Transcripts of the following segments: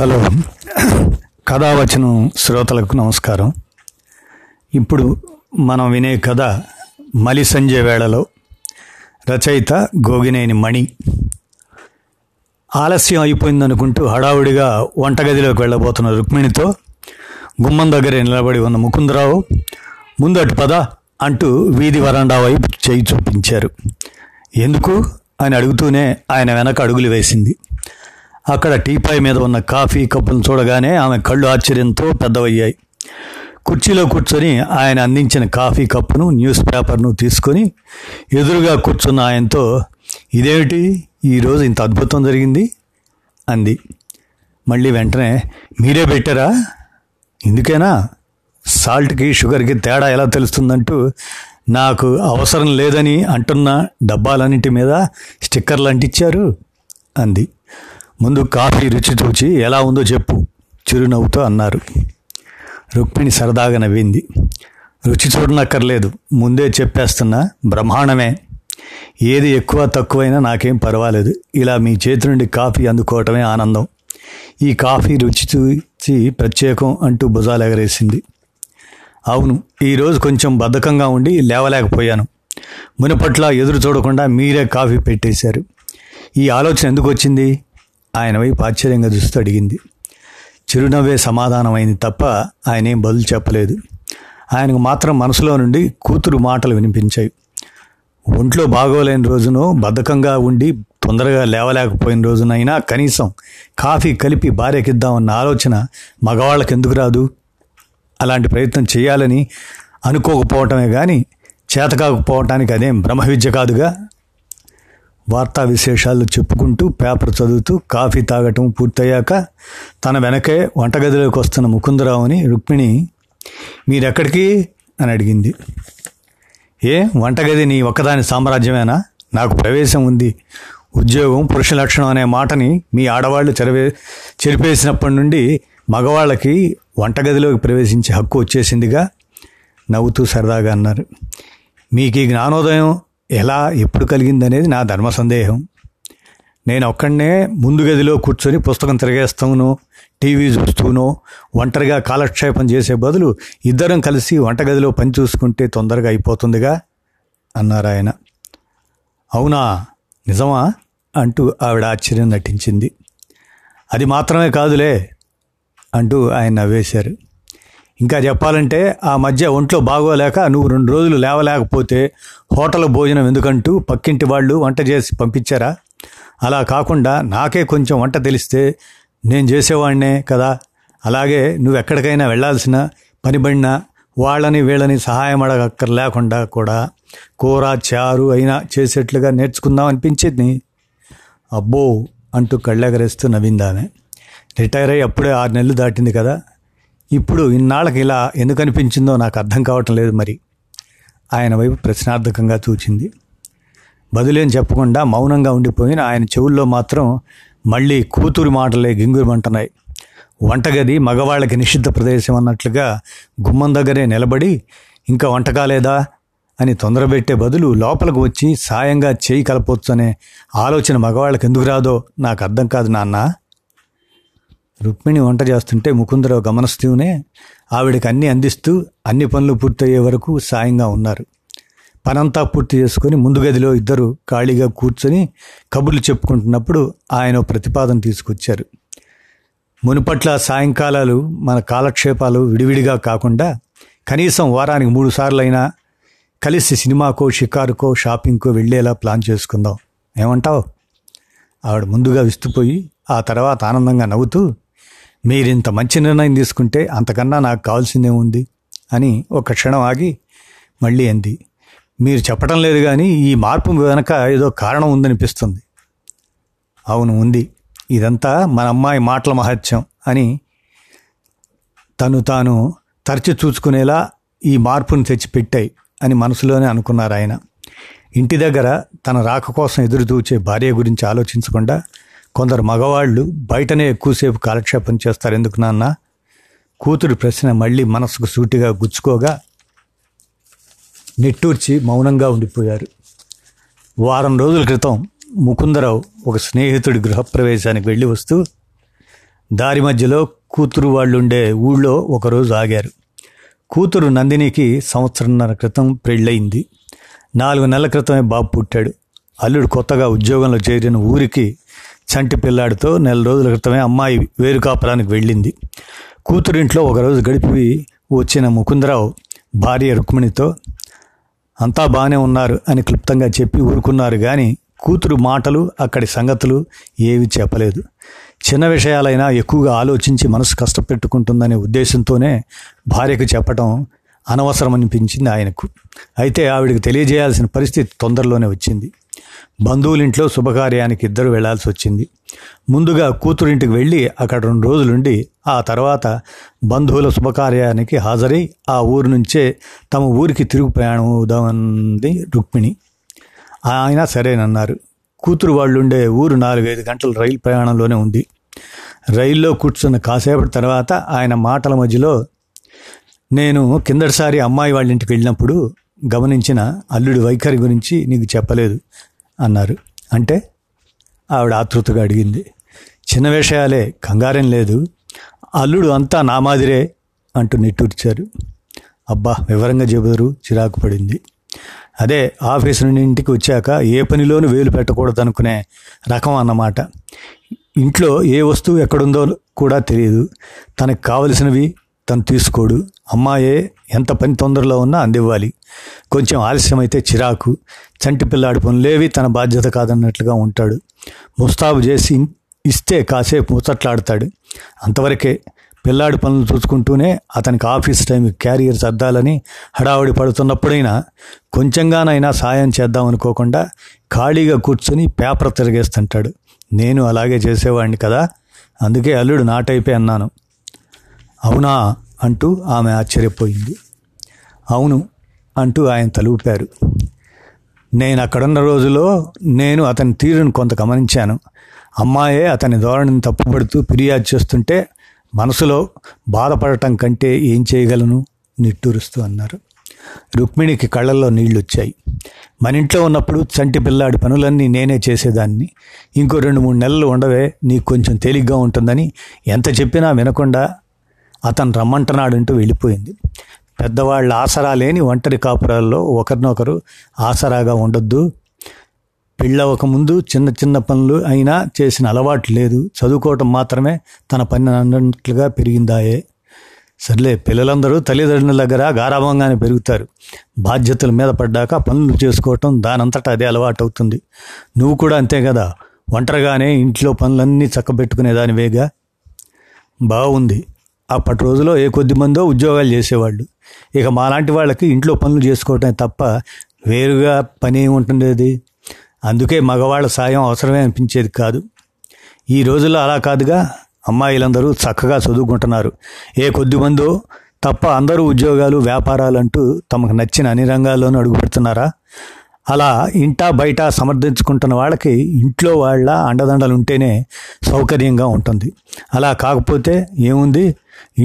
Hello, కథావచనం శ్రోతలకు నమస్కారం. ఇప్పుడు మనం వినే కథ మలిసంజయ వేళలో, రచయిత గోగినేని మణి. ఆలస్యం అయిపోయిందనుకుంటూ హడావుడిగా వంటగదిలోకి వెళ్ళబోతున్న రుక్మిణితో గుమ్మం దగ్గర నిలబడి ఉన్న ముకుందరావు ముందు అటు పద అంటూ వీధి వరండా వైపు చేయి చూపించారు. ఎందుకు అని అడుగుతూనే ఆయన వెనక అడుగులు వేసింది. అక్కడ టీపై మీద ఉన్న కాఫీ కప్పును చూడగానే ఆమె కళ్ళు ఆశ్చర్యంతో పెద్దవయ్యాయి. కుర్చీలో కూర్చొని ఆయన అందించిన కాఫీ కప్పును, న్యూస్ పేపర్ను తీసుకొని ఎదురుగా కూర్చున్న ఆయనతో, ఇదేమిటి ఈరోజు ఇంత అద్భుతం జరిగింది అంది. మళ్ళీ వెంటనే, మీరే పెట్టారా? ఇందుకేనా? సాల్ట్కి షుగర్కి తేడా ఎలా తెలుస్తుందంటూ నాకు అవసరం లేదని అంటున్న డబ్బాలన్నింటి మీద స్టిక్కర్లు అంటించారు అంది. ముందు కాఫీ రుచి చూచి ఎలా ఉందో చెప్పు చిరునవ్వుతో అన్నారు. రుక్మిణి సరదాగా నవ్వింది. రుచి చూడనక్కర్లేదు, ముందే చెప్పేస్తున్నా బ్రహ్మాండమే. ఏది ఎక్కువ తక్కువైనా నాకేం పర్వాలేదు. ఇలా మీ చేతి నుండి కాఫీ అందుకోవటమే ఆనందం. ఈ కాఫీ రుచి చూచి ప్రత్యేకం అంటూ భుజాలు ఎగరేసింది. అవును, ఈరోజు కొంచెం బద్ధకంగా ఉండి లేవలేకపోయాను. మునుపట్లా ఎదురు చూడకుండా మీరే కాఫీ పెట్టేశారు. ఈ ఆలోచన ఎందుకు వచ్చింది? ఆయన వైపు ఆశ్చర్యంగా చూస్తూ అడిగింది. చిరునవ్వే సమాధానమైంది తప్ప ఆయనేం బదులు చెప్పలేదు. ఆయనకు మాత్రం మనసులో నుండి కూతురు మాటలు వినిపించాయి. ఒంట్లో బాగోలేని రోజునో, బద్ధకంగా ఉండి తొందరగా లేవలేకపోయిన రోజునైనా కనీసం కాఫీ కలిపి భార్యకిద్దామన్న ఆలోచన మగవాళ్ళకి ఎందుకు రాదు? అలాంటి ప్రయత్నం చేయాలని అనుకోకపోవటమే కానీ చేతకాకపోవటానికి అదేం బ్రహ్మ విద్య కాదుగా. వార్తా విశేషాలు చెప్పుకుంటూ పేపర్ చదువుతూ కాఫీ తాగటం పూర్తయ్యాక తన వెనకే వంటగదిలోకి వస్తున్న ముకుందరావుని రుక్మిణి, మీరెక్కడికి అని అడిగింది. ఏ, వంటగది నీ ఒక్కదాని సామ్రాజ్యమేనా? నాకు ప్రవేశం ఉంది. ఉద్యోగం, పురుష లక్షణం అనే మాటని మీ ఆడవాళ్ళు చెరిపేసినప్పటి నుండి మగవాళ్ళకి వంటగదిలోకి ప్రవేశించే హక్కు వచ్చేసిందిగా నవ్వుతూ సరదాగా అన్నారు. మీకు ఈ జ్ఞానోదయం ఎలా, ఎప్పుడు కలిగిందనేది నా ధర్మ సందేహం. నేను ఒక్కడనే ముందు గదిలో కూర్చొని పుస్తకం తిరగేస్తాను, టీవీ చూస్తూనో ఒంటరిగా కాలక్షేపం చేసే బదులు ఇద్దరం కలిసి వంటగదిలో పని చూసుకుంటే తొందరగా అయిపోతుందిగా అన్నారు ఆయన. అవునా, నిజమా అంటూ ఆవిడ ఆశ్చర్యం నటించింది. అది మాత్రమే కాదులే అంటూ ఆయన నవ్వేశారు. ఇంకా చెప్పాలంటే ఆ మధ్య ఒంట్లో బాగోలేక నువ్వు 2 రోజులు లేవలేకపోతే హోటల్ భోజనం ఎందుకంటూ పక్కింటి వాళ్ళు వంట చేసి పంపించారా? అలా కాకుండా నాకే కొంచెం వంట తెలిస్తే నేను చేసేవాడినే కదా. అలాగే నువ్వెక్కడికైనా వెళ్ళాల్సిన పనిబడినా వాళ్ళని వీళ్ళని సహాయం అడగక్కర్లేకుండా కూడా కూర చారు అయినా చేసేట్లుగా నేర్చుకుందాం అనిపించింది. అబ్బో అంటూ కళ్ళెగరేస్తూ నవ్విందామె. రిటైర్ అయ్యి అప్పుడే 6 నెలలు దాటింది కదా. ఇప్పుడు ఇన్నాళ్ళకి ఇలా ఎందుకు అనిపించిందో నాకు అర్థం కావటం లేదు మరి. ఆయన వైపు ప్రశ్నార్థకంగా చూచింది. బదులేం చెప్పకుండా మౌనంగా ఉండిపోయిన ఆయన చెవుల్లో మాత్రం మళ్ళీ కూతురు మాటలే గింగురుమంటున్నాయి. వంటగది మగవాళ్ళకి నిషిద్ధ ప్రదేశం అన్నట్లుగా గుమ్మం దగ్గరే నిలబడి ఇంకా వంట కాలేదా అని తొందరబెట్టే బదులు లోపలికి వచ్చి సాయంగా చేయి కలపొచ్చు అనే ఆలోచన మగవాళ్ళకి ఎందుకు రాదో నాకు అర్థం కాదు నాన్న. రుక్మిణి వంట చేస్తుంటే ముకుందరావు గమనిస్తూనే ఆవిడకి అన్నీ అందిస్తూ అన్ని పనులు పూర్తయ్యే వరకు సాయంగా ఉన్నారు. పనంతా పూర్తి చేసుకుని ముందు గదిలో ఇద్దరు ఖాళీగా కూర్చొని కబుర్లు చెప్పుకుంటున్నప్పుడు ఆయన ప్రతిపాదన తీసుకొచ్చారు. మునుపట్ల సాయంకాలాలు మన కాలక్షేపాలు విడివిడిగా కాకుండా కనీసం వారానికి 3 సార్లైనా కలిసి సినిమాకో షికారుకో షాపింగ్కో వెళ్ళేలా ప్లాన్ చేసుకుందాం, ఏమంటావు? ఆవిడ ముందుగా విస్తుపోయి ఆ తర్వాత ఆనందంగా నవ్వుతూ, మీరింత మంచి నిర్ణయం తీసుకుంటే అంతకన్నా నాకు కావాల్సిందేముంది అని ఒక క్షణం ఆగి మళ్ళీ అంది. మీరు చెప్పడం లేదు కానీ ఈ మార్పు వెనక ఏదో కారణం ఉందనిపిస్తుంది. అవును ఉంది, ఇదంతా మన అమ్మాయి మాటల మహత్యం అని తాను తరచి చూసుకునేలా ఈ మార్పును తెచ్చిపెట్టాయి అని మనసులోనే అనుకున్నారు ఆయన. ఇంటి దగ్గర తన రాక కోసం ఎదురు చూచే భార్య గురించి ఆలోచించకుండా కొందరు మగవాళ్ళు బయటనే ఎక్కువసేపు కాలక్షేపం చేస్తారు ఎందుకు నాన్న? కూతురు ప్రశ్న మళ్ళీ మనసుకు సూటిగా గుచ్చుకోగా నిట్టూర్చి మౌనంగా ఉండిపోయారు. 1 వారం రోజుల క్రితం ముకుందరావు ఒక స్నేహితుడి గృహప్రవేశానికి వెళ్ళి వస్తూ దారి మధ్యలో కూతురు వాళ్ళుండే ఊళ్ళో ఒకరోజు ఆగారు. కూతురు నందినికి 1.5 సంవత్సరాల క్రితం పెళ్ళయింది. 4 నెలల క్రితమే బాబు పుట్టాడు. అల్లుడు కొత్తగా ఉద్యోగంలో చేరిన ఊరికి చంటి పిల్లాడితో 4 రోజుల క్రితమే అమ్మాయి వేరు కాపురానికి వెళ్ళింది. కూతురింట్లో ఒకరోజు గడిపి వచ్చిన ముకుందరావు భార్య రుక్మిణితో అంతా బాగానే ఉన్నారు అని క్లుప్తంగా చెప్పి ఊరుకున్నారు. కానీ కూతురు మాటలు, అక్కడి సంగతులు ఏవి చెప్పలేదు. చిన్న విషయాలైనా ఎక్కువగా ఆలోచించి మనసు కష్టపెట్టుకుంటుందనే ఉద్దేశంతోనే భార్యకు చెప్పడం అనవసరం అనిపించింది ఆయనకు. అయితే ఆవిడకి తెలియజేయాల్సిన పరిస్థితి తొందరలోనే వచ్చింది. బంధువులింట్లో శుభకార్యానికి ఇద్దరు వెళ్లాల్సి వచ్చింది. ముందుగా కూతురింటికి వెళ్ళి అక్కడ 2 రోజులుండి ఆ తర్వాత బంధువుల శుభకార్యానికి హాజరై ఆ ఊరు నుంచే తమ ఊరికి తిరుగు ప్రయాణం అవుదామంది రుక్మిణి. ఆయన సరేనన్నారు. కూతురు వాళ్ళుండే ఊరు 4-5 గంటల రైలు ప్రయాణంలోనే ఉంది. రైల్లో కూర్చున్న కాసేపటి తర్వాత ఆయన మాటల మధ్యలో, నేను కిందటిసారి అమ్మాయి వాళ్ళ ఇంటికి వెళ్ళినప్పుడు గమనించిన అల్లుడి వైఖరి గురించి నీకు చెప్పలేదు అన్నారు. అంటే ఆవిడ ఆతృతగా అడిగింది. చిన్న విషయాలే, కంగారం లేదు, అల్లుడు అంతా నా మాదిరే అంటూ నిట్టూర్చారు. అబ్బా వివరంగా చెబుతారు చిరాకు పడింది. అదే ఆఫీసు నుండి ఇంటికి వచ్చాక ఏ పనిలోనూ వేలు పెట్టకూడదు అనుకునే రకం అన్నమాట. ఇంట్లో ఏ వస్తువు ఎక్కడుందో కూడా తెలియదు. తనకు కావలసినవి తను తీసుకోడు. అమ్మాయే ఎంత పని తొందరలో ఉన్నా అందివ్వాలి. కొంచెం ఆలస్యమైతే చిరాకు. చంటి పిల్లాడి పనులేవి తన బాధ్యత కాదన్నట్లుగా ఉంటాడు. ముస్తాబు చేసి ఇస్తే కాసేపు ముచ్చట్లాడతాడు, అంతవరకే. పిల్లాడి పనులు చూసుకుంటూనే అతనికి ఆఫీస్ టైం క్యారియర్ సర్దాలని హడావుడి పడుతున్నప్పుడైనా కొంచెంగానైనా సాయం చేద్దామనుకోకుండా ఖాళీగా కూర్చొని పేపర్ తిరగేస్తుంటాడు. నేను అలాగే చేసేవాడిని కదా, అందుకే అల్లుడు నా టైపే అన్నాను. అవునా అంటూ ఆమె ఆశ్చర్యపోయింది. అవును అంటూ ఆయన తలూపారు. నేను అక్కడున్న రోజులో నేను అతని తీరును కొంత గమనించాను. అమ్మాయే అతని ధోరణిని తప్పుపడుతూ ఫిర్యాదు చేస్తుంటే మనసులో బాధపడటం కంటే ఏం చేయగలను నిట్టూరుస్తూ అన్నారు. రుక్మిణికి కళ్ళల్లో నీళ్లు వచ్చాయి. మన ఇంట్లో ఉన్నప్పుడు చంటి పిల్లాడి పనులన్నీ నేనే చేసేదాన్ని. ఇంకో 2-3 నెలలు ఉండవే, నీకు కొంచెం తేలిగ్గా ఉంటుందని ఎంత చెప్పినా వినకుండా అతను రమ్మంటున్నాడంటూ వెళ్ళిపోయింది. పెద్దవాళ్ళ ఆసరా లేని ఒంటరి కాపురాల్లో ఒకరినొకరు ఆసరాగా ఉండొద్దు. పెళ్ళవకముందు చిన్న చిన్న పనులు అయినా చేసిన అలవాటు లేదు. చదువుకోవటం మాత్రమే తన పని అన్నట్లుగా పెరిగిందాయే. సర్లే, పిల్లలందరూ తల్లిదండ్రుల దగ్గర గారాభంగానే పెరుగుతారు. బాధ్యతల మీద పడ్డాక పనులు చేసుకోవటం దానంతటా అదే అలవాటు అవుతుంది. నువ్వు కూడా అంతే కదా, ఒంటరిగానే ఇంట్లో పనులన్నీ చక్కబెట్టుకునేదానివేగా. బాగుంది. అప్పటి రోజులో ఏ కొద్ది మందో ఉద్యోగాలు చేసేవాళ్ళు. ఇక మాలాంటి వాళ్ళకి ఇంట్లో పనులు చేసుకోవటమే తప్ప వేరుగా పని ఏముంటుండేది. అందుకే మగవాళ్ళ సాయం అవసరమే అనిపించేది కాదు. ఈ రోజుల్లో అలా కాదుగా, అమ్మాయిలందరూ చక్కగా చదువుకుంటున్నారు. ఏ కొద్ది మందో తప్ప అందరూ ఉద్యోగాలు, వ్యాపారాలు అంటూ తమకు నచ్చిన అన్ని రంగాల్లోనూ అడుగుపెడుతున్నారా. అలా ఇంటా బయట సమర్థించుకుంటున్న వాళ్ళకి ఇంట్లో వాళ్ళ అండదండలు ఉంటేనే సౌకర్యంగా ఉంటుంది. అలా కాకపోతే ఏముంది,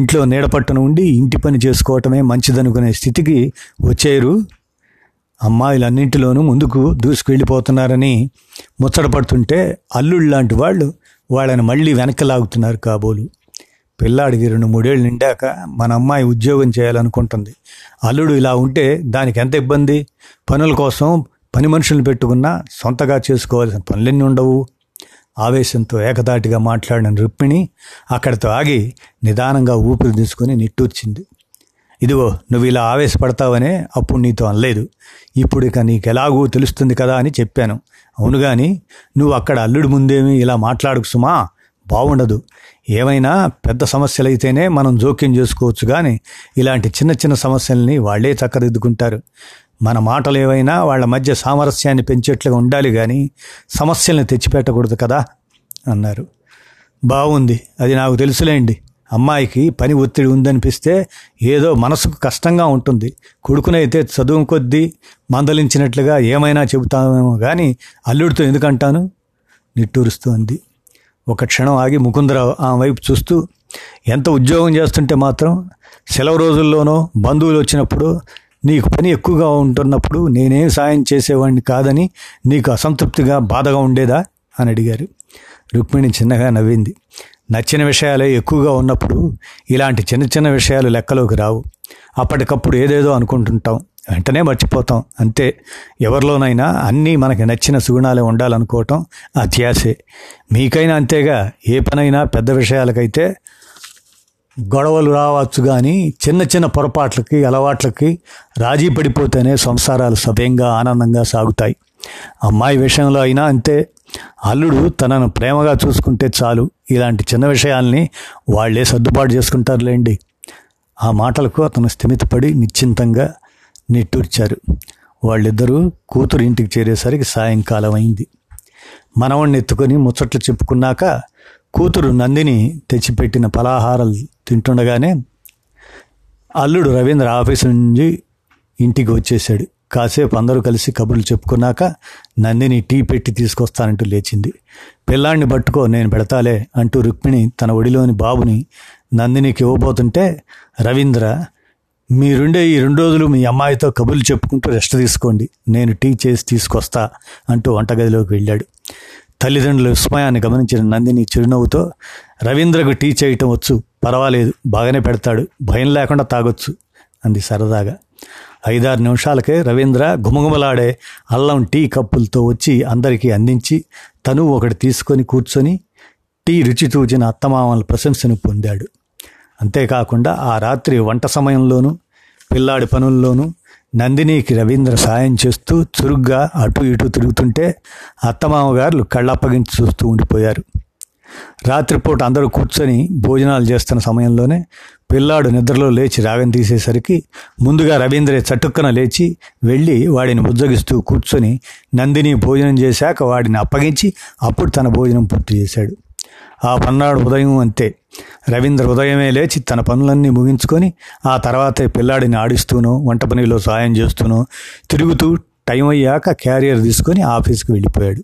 ఇంట్లో నీడపట్టున ఉండి ఇంటి పని చేసుకోవటమే మంచిదనుకునే స్థితికి వచ్చారు. అమ్మాయిలన్నింటిలోనూ ముందుకు దూసుకెళ్ళిపోతున్నారని ముచ్చటపడుతుంటే అల్లుళ్ళు లాంటి వాళ్ళు వాళ్ళని మళ్ళీ వెనక్కి లాగుతున్నారు కాబోలు. పిల్లాడికి 2-3 ఏళ్ళు నిండాక మన అమ్మాయి ఉద్యోగం చేయాలనుకుంటుంది. అల్లుడు ఇలా ఉంటే దానికి ఎంత ఇబ్బంది. పనుల కోసం పని మనుషులు పెట్టుకున్నా సొంతగా చేసుకోవాల్సిన పనులన్నీ ఉండవు. ఆవేశంతో ఏకదాటిగా మాట్లాడిన రుక్మిణి అక్కడితో ఆగి నిదానంగా ఊపిరి తీసుకుని నిట్టూర్చింది. ఇదిగో నువ్వు ఇలా ఆవేశపడతావనే అప్పుడు నీతో అనలేదు. ఇప్పుడు ఇక నీకెలాగూ తెలుస్తుంది కదా అని చెప్పాను. అవును కానీ నువ్వు అక్కడ అల్లుడి ముందేమీ ఇలా మాట్లాడుకు సుమా, బాగుండదు. ఏమైనా పెద్ద సమస్యలైతేనే మనం జోక్యం చేసుకోవచ్చు, కానీ ఇలాంటి చిన్న చిన్న సమస్యల్ని వాళ్లే చక్కదిద్దుకుంటారు. మన మాటలు ఏవైనా వాళ్ళ మధ్య సామరస్యాన్ని పెంచేట్లుగా ఉండాలి, కానీ సమస్యల్ని తెచ్చిపెట్టకూడదు కదా అన్నారు. బాగుంది, అది నాకు తెలుసులేండి. అమ్మాయికి పని ఒత్తిడి ఉందనిపిస్తే ఏదో మనసుకు కష్టంగా ఉంటుంది. కొడుకునైతే చదువు కొద్దీ మందలించినట్లుగా ఏమైనా చెబుతామేమో కానీ అల్లుడితో ఎందుకంటాను నిట్టూరుస్తూ అంది. ఒక క్షణం ఆగి ముకుందరావు ఆమె వైపు చూస్తూ, ఎంత ఉద్యోగం చేస్తుంటే మాత్రం సెలవు రోజుల్లోనో బంధువులు వచ్చినప్పుడు నీకు పని ఎక్కువగా ఉంటున్నప్పుడు నేనేం సాయం చేసేవాడిని కాదని నీకు అసంతృప్తిగా బాధగా ఉండేదా అని అడిగారు. రుక్మిణి చిన్నగా నవ్వింది. నచ్చిన విషయాలే ఎక్కువగా ఉన్నప్పుడు ఇలాంటి చిన్న చిన్న విషయాలు లెక్కలోకి రావు. అప్పటికప్పుడు ఏదేదో అనుకుంటుంటాం, వెంటనే మర్చిపోతాం, అంతే. ఎవరిలోనైనా అన్నీ మనకి నచ్చిన సుగుణాలే ఉండాలనుకోవటం అత్యాశే. మీకైనా అంతేగా? ఏ పనైనా పెద్ద విషయాలకైతే గొడవలు రావచ్చు, కానీ చిన్న చిన్న పొరపాట్లకి, అలవాట్లకి రాజీ పడిపోతేనే సంసారాలు సవ్యంగా ఆనందంగా సాగుతాయి. అమ్మాయి విషయంలో అయినా అంతే. అల్లుడు తనను ప్రేమగా చూసుకుంటే చాలు, ఇలాంటి చిన్న విషయాల్ని వాళ్లే సర్దుబాటు చేసుకుంటారులేండి. ఆ మాటలకు అతను స్థిమితపడి నిశ్చింతంగా నిట్టూర్చారు. వాళ్ళిద్దరూ కూతురు ఇంటికి చేరేసరికి సాయంకాలం అయింది. మనవణ్ణి ఎత్తుకొని ముచ్చట్లు చెప్పుకున్నాక కూతురు నందిని తెచ్చిపెట్టిన ఫలాహారాలు తింటుండగానే అల్లుడు రవీంద్ర ఆఫీసు నుంచి ఇంటికి వచ్చేశాడు. కాసేపు అందరూ కలిసి కబుర్లు చెప్పుకున్నాక నందిని టీ పెట్టి తీసుకొస్తానంటూ లేచింది. పిల్లాడిని పట్టుకో, నేను పెడతాలే అంటూ రుక్మిణి తన ఒడిలోని బాబుని నందినికి ఇవ్వబోతుంటే రవీంద్ర, మీరుండే ఈ 2 రోజులు మీ అమ్మాయితో కబుర్లు చెప్పుకుంటూ రెస్ట్ తీసుకోండి, నేను టీ చేసి తీసుకొస్తా అంటూ వంటగదిలోకి వెళ్ళాడు. తల్లిదండ్రుల విస్మయాన్ని గమనించిన నందిని చిరునవ్వుతో, రవీంద్రకు టీ చేయటం వచ్చు, పర్వాలేదు, బాగానే పెడతాడు, భయం లేకుండా తాగొచ్చు అంది సరదాగా. 5-6 నిమిషాలకే రవీంద్ర గుమగుమలాడే అల్లం టీ కప్పులతో వచ్చి అందరికీ అందించి తను ఒకటి తీసుకొని కూర్చొని టీ రుచి చూచిన అత్తమామల ప్రశంసను పొందాడు. అంతేకాకుండా ఆ రాత్రి వంట సమయంలోనూ పిల్లాడి పనుల్లోనూ నందినికి రవీంద్ర సాయం చేస్తూ చురుగ్గా అటు ఇటు తిరుగుతుంటే అత్తమామగారులు కళ్ళప్పగించి చూస్తూ ఉండిపోయారు. రాత్రిపూట అందరూ కూర్చొని భోజనాలు చేస్తున్న సమయంలోనే పిల్లాడు నిద్రలో లేచి రాగం తీసేసరికి ముందుగా రవీంద్రే చటుక్కన లేచి వెళ్ళి వాడిని బుజ్జగిస్తూ కూర్చొని నందిని భోజనం చేశాక వాడిని అప్పగించి అప్పుడు తన భోజనం పూర్తి చేశాడు. ఆ పన్నాడు ఉదయం అంతే. రవీంద్ర ఉదయమే లేచి తన పనులన్నీ ముగించుకొని ఆ తర్వాతే పిల్లాడిని ఆడిస్తూనో వంట పనిలో సాయం చేస్తూనో తిరుగుతూ టైం అయ్యాక క్యారియర్ తీసుకొని ఆఫీస్కి వెళ్ళిపోయాడు.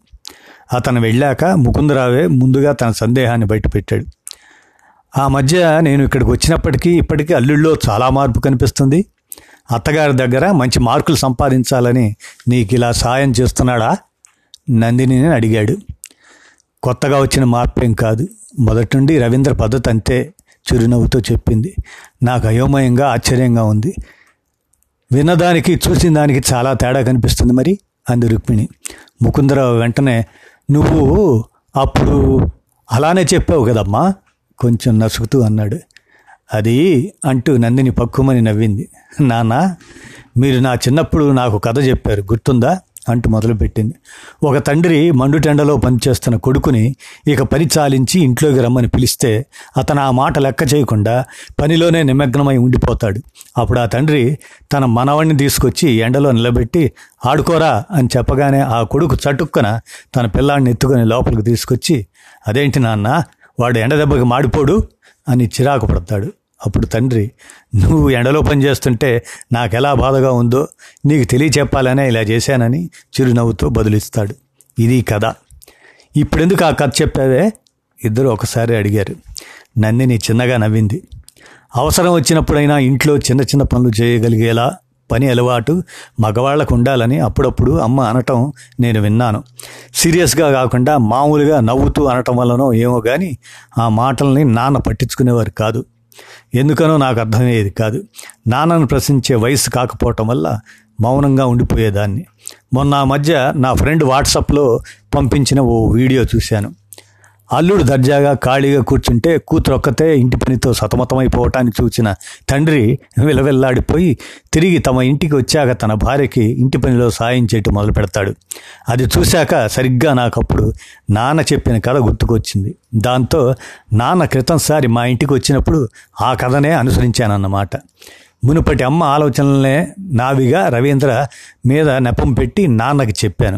అతను వెళ్ళాక ముకుందరావే ముందుగా తన సందేహాన్ని బయటపెట్టాడు. ఆ మధ్య నేను ఇక్కడికి వచ్చినప్పటికీ ఇప్పటికీ అల్లుల్లో చాలా మార్పు కనిపిస్తుంది. అత్తగారి దగ్గర మంచి మార్కులు సంపాదించాలని నీకు ఇలా సాయం చేస్తున్నాడా? నందిని అడిగాడు. కొత్తగా వచ్చిన మార్పేం కాదు, మొదటి నుండి రవీంద్ర పద్ధతి అంతే చిరునవ్వుతో చెప్పింది. నాకు అయోమయంగా ఆశ్చర్యంగా ఉంది. విన్నదానికి చూసిన దానికి చాలా తేడా కనిపిస్తుంది మరి అంది రుక్మిణి. ముకుందరావు వెంటనే, నువ్వు అప్పుడు అలానే చెప్పావు కదమ్మా కొంచెం నసుకుతూ అన్నాడు. అది అంటూ నందిని పక్కుమని నవ్వింది. నాన్న, మీరు నా చిన్నప్పుడు నాకు కథ చెప్పారు గుర్తుందా అంటూ మొదలుపెట్టింది. ఒక తండ్రి మండుటెండలో పనిచేస్తున్న కొడుకుని ఇక పని చాలించి ఇంట్లోకి రమ్మని పిలిస్తే అతను ఆ మాట లెక్క చేయకుండా పనిలోనే నిమగ్నమై ఉండిపోతాడు. అప్పుడు ఆ తండ్రి తన మనవణ్ణి తీసుకొచ్చి ఎండలో నిలబెట్టి ఆడుకోరా అని చెప్పగానే ఆ కొడుకు చటుక్కన తన పిల్లాడిని ఎత్తుకొని లోపలికి తీసుకొచ్చి, అదేంటి నాన్న వాడు ఎండ దెబ్బకి మాడిపోడు అని చిరాకు పడతాడు. అప్పుడు తండ్రి, నువ్వు ఎండలో పనిచేస్తుంటే నాకెలా బాధగా ఉందో నీకు తెలియచెప్పాలనే ఇలా చేశానని చిరునవ్వుతో బదులిస్తాడు. ఇది కథ. ఇప్పుడెందుకు ఆ కథ చెప్పావే ఇద్దరు ఒకసారి అడిగారు. నందిని చిన్నగా నవ్వింది. అవసరం వచ్చినప్పుడైనా ఇంట్లో చిన్న చిన్న పనులు చేయగలిగేలా పని అలవాటు మగవాళ్లకు ఉండాలని అప్పుడప్పుడు అమ్మ అనటం నేను విన్నాను. సీరియస్గా కాకుండా మామూలుగా నవ్వుతూ అనటం వల్లనో ఏమో కానీ ఆ మాటల్ని నాన్న పట్టించుకునేవారు కాదు. ఎందుకనో నాకు అర్థమయ్యేది కాదు. నాన్నను ప్రశ్నించే వయసు కాకపోవటం వల్ల మౌనంగా ఉండిపోయేదాన్ని. మొన్న ఆ మధ్య నా ఫ్రెండ్ వాట్సాప్లో పంపించిన ఓ వీడియో చూశాను. అల్లుడు దర్జాగా ఖాళీగా కూర్చుంటే కూతురు ఒక్కతే ఇంటి పనితో సతమతమైపోవటాన్ని చూసిన తండ్రి విలవిల్లాడిపోయి తిరిగి తమ ఇంటికి వచ్చాక తన భార్యకి ఇంటి పనిలో సాయం చేయటం మొదలు పెడతాడు. అది చూశాక సరిగ్గా నాకప్పుడు నాన్న చెప్పిన కథ గుర్తుకొచ్చింది. దాంతో నాన్న క్రితంసారి మా ఇంటికి వచ్చినప్పుడు ఆ కథనే అనుసరించానన్నమాట. మునుపటి అమ్మ ఆలోచనలనే నావిగా రవీంద్ర మీద నెపం పెట్టి నాన్నకి చెప్పాను.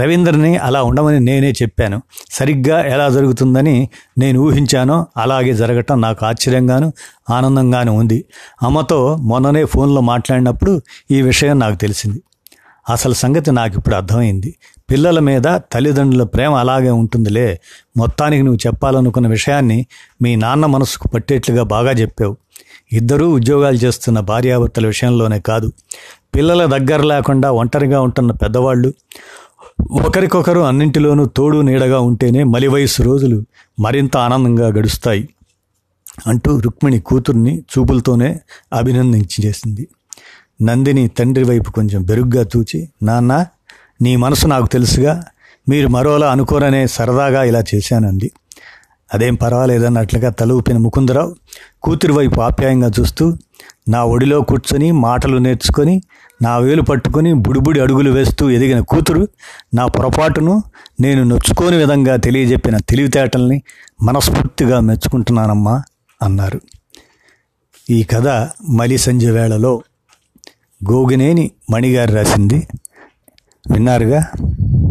రవీంద్రని అలా ఉండమని నేనే చెప్పాను. సరిగ్గా ఎలా జరుగుతుందని నేను ఊహించానో అలాగే జరగటం నాకు ఆశ్చర్యంగాను ఆనందంగాను ఉంది. అమ్మతో మొన్ననే ఫోన్లో మాట్లాడినప్పుడు ఈ విషయం నాకు తెలిసింది. అసలు సంగతి నాకు ఇప్పుడు అర్థమైంది. పిల్లల మీద తల్లిదండ్రుల ప్రేమ అలాగే ఉంటుందిలే. మొత్తానికి నువ్వు చెప్పాలనుకున్న విషయాన్ని మీ నాన్న మనసుకు పట్టేట్లుగా బాగా చెప్పావు. ఇద్దరూ ఉద్యోగాలు చేస్తున్న భార్యాభర్తల విషయంలోనే కాదు, పిల్లల దగ్గర లేకుండా ఒంటరిగా ఉంటున్న పెద్దవాళ్ళు, ఒకరికొకరు అన్నింటిలోనూ తోడు నీడగా ఉంటేనే మలివయసు రోజులు మరింత ఆనందంగా గడుస్తాయి అంటూ రుక్మిణి కూతుర్ని చూపులతోనే అభినందించేసింది. నందిని తండ్రి వైపు కొంచెం బెరుగ్గా చూచి, నాన్న నీ మనసు నాకు తెలుసుగా, మీరు మరోలా అనుకోరనే సరదాగా ఇలా చేశానంది. అదేం పర్వాలేదన్నట్లుగా తల ఊపిన ముకుందరావు కూతురి వైపు ఆప్యాయంగా చూస్తూ, నా ఒడిలో కూర్చొని మాటలు నేర్చుకొని నా వేలు పట్టుకొని బుడిబుడి అడుగులు వేస్తూ ఎదిగిన కూతురు నా పొరపాటును నేను నొచ్చుకోని విధంగా తెలియజెప్పిన తెలివితేటల్ని మనస్ఫూర్తిగా మెచ్చుకుంటున్నానమ్మా అన్నారు. ఈ కథ మలిసంజయ వేళలో గోగినేని మణిగారు రాసింది. విన్నారుగా.